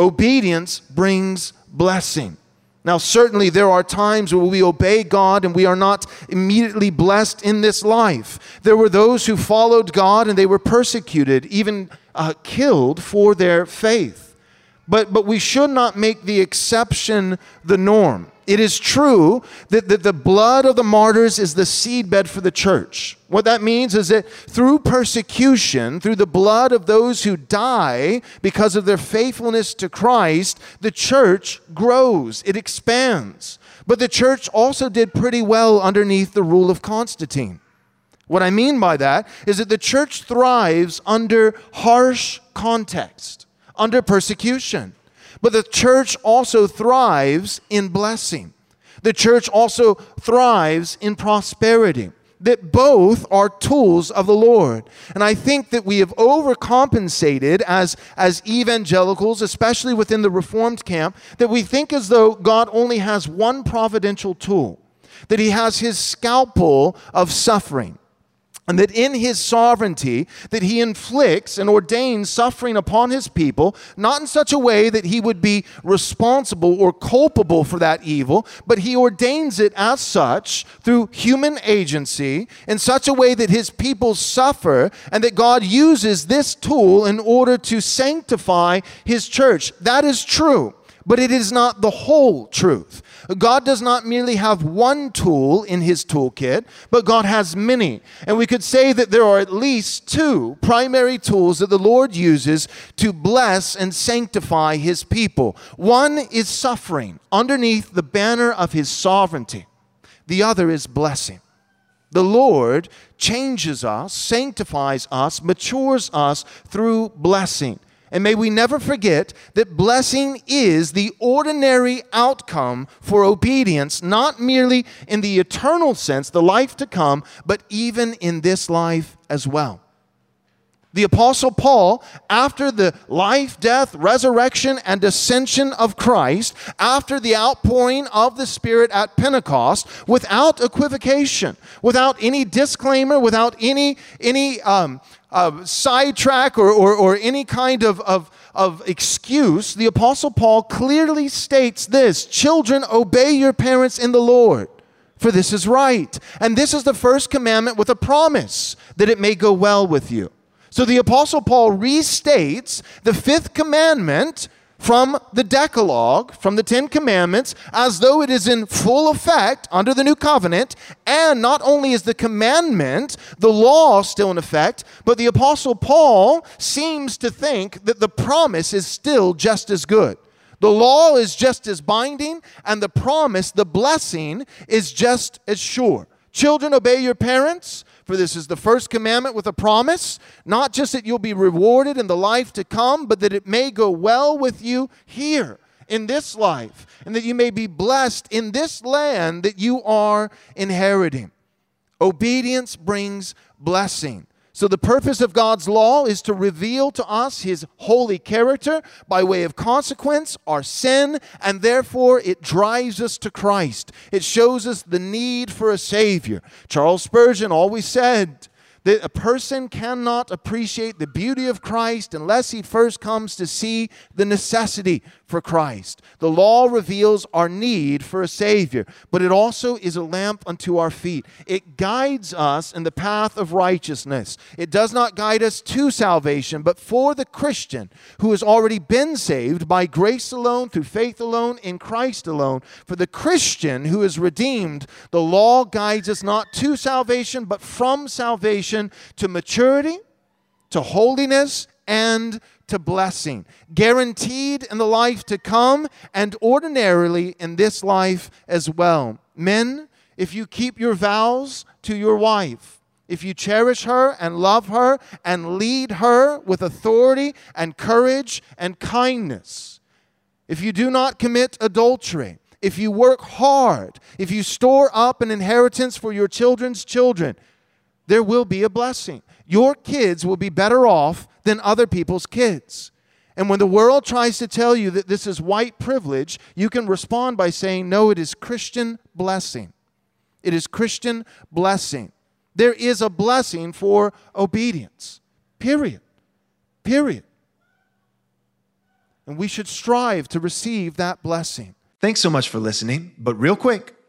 Obedience brings blessing. Now, certainly there are times where we obey God and we are not immediately blessed in this life. There were those who followed God and they were persecuted, even killed for their faith. But we should not make the exception the norm. It is true that the blood of the martyrs is the seedbed for the church. What that means is that through persecution, through the blood of those who die because of their faithfulness to Christ, the church grows, it expands. But the church also did pretty well underneath the rule of Constantine. What I mean by that is that the church thrives under harsh context, under persecution. But the church also thrives in blessing. The church also thrives in prosperity. That both are tools of the Lord. And I think that we have overcompensated as evangelicals, especially within the Reformed camp, that we think as though God only has one providential tool, that He has His scalpel of suffering. And that in His sovereignty, that He inflicts and ordains suffering upon His people, not in such a way that He would be responsible or culpable for that evil, but He ordains it as such through human agency in such a way that His people suffer and that God uses this tool in order to sanctify His church. That is true. But it is not the whole truth. God does not merely have one tool in His toolkit, but God has many. And we could say that there are at least two primary tools that the Lord uses to bless and sanctify His people. One is suffering underneath the banner of His sovereignty. The other is blessing. The Lord changes us, sanctifies us, matures us through blessing. And may we never forget that blessing is the ordinary outcome for obedience, not merely in the eternal sense, the life to come, but even in this life as well. The Apostle Paul, after the life, death, resurrection, and ascension of Christ, after the outpouring of the Spirit at Pentecost, without equivocation, without any disclaimer, without any sidetrack or any kind of excuse, the Apostle Paul clearly states this: "Children, obey your parents in the Lord, for this is right." And this is the first commandment with a promise that it may go well with you. So the Apostle Paul restates the fifth commandment from the Decalogue, from the 10 Commandments, as though it is in full effect under the new covenant. And not only is the commandment, the law, still in effect, but the Apostle Paul seems to think that the promise is still just as good. The law is just as binding, and the promise, the blessing, is just as sure. Children, obey your parents, for this is the first commandment with a promise, not just that you'll be rewarded in the life to come, but that it may go well with you here in this life, and that you may be blessed in this land that you are inheriting. Obedience brings blessing. So the purpose of God's law is to reveal to us His holy character by way of consequence, our sin, and therefore it drives us to Christ. It shows us the need for a Savior. Charles Spurgeon always said that a person cannot appreciate the beauty of Christ unless he first comes to see the necessity for Christ. The law reveals our need for a Savior, but it also is a lamp unto our feet. It guides us in the path of righteousness. It does not guide us to salvation, but for the Christian who has already been saved by grace alone, through faith alone, in Christ alone, for the Christian who is redeemed, the law guides us not to salvation, but from salvation to maturity, to holiness, and to blessing, guaranteed in the life to come and ordinarily in this life as well. Men, if you keep your vows to your wife, if you cherish her and love her and lead her with authority and courage and kindness, if you do not commit adultery, if you work hard, if you store up an inheritance for your children's children, there will be a blessing. Your kids will be better off than other people's kids. And when the world tries to tell you that this is white privilege, you can respond by saying, no, it is Christian blessing. It is Christian blessing. There is a blessing for obedience. Period. Period. And we should strive to receive that blessing. Thanks so much for listening. But real quick,